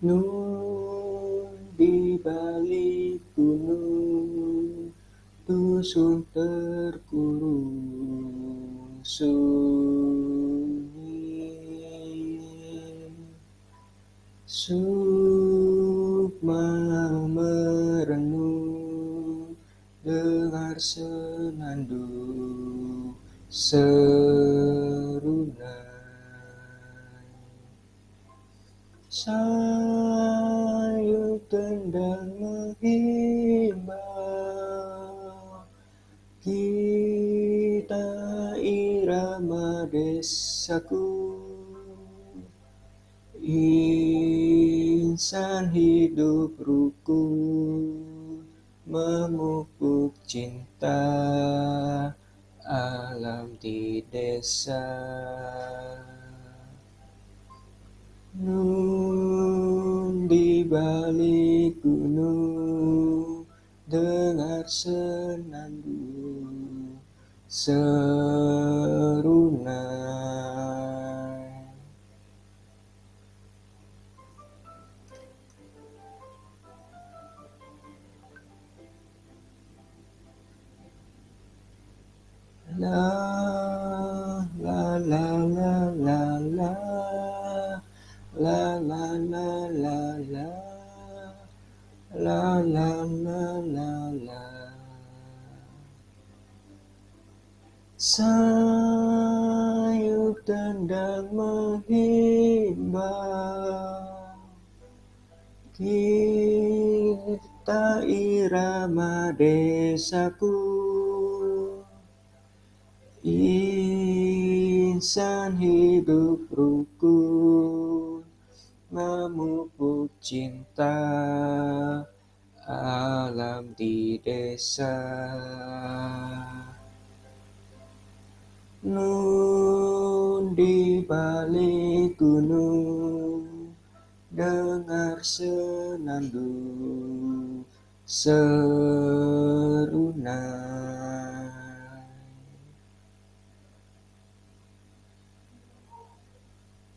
Nun di balik gunung, dusun terkurung sunyi. Sukma merenung, dengar senandung serunai. Sayup tendang menghimbau, kita irama desaku. Insan hidup rukun, memupuk cinta alam di desa. Nun di balik gunung, dengar senandung serunai. La la la la la la la la la la la la la la la la. Sayup tendang menghimbau, kita irama desaku. Insan hidup rukun, memupuk cinta alam di desa. Nun di balik gunung, dengar senandung serunai.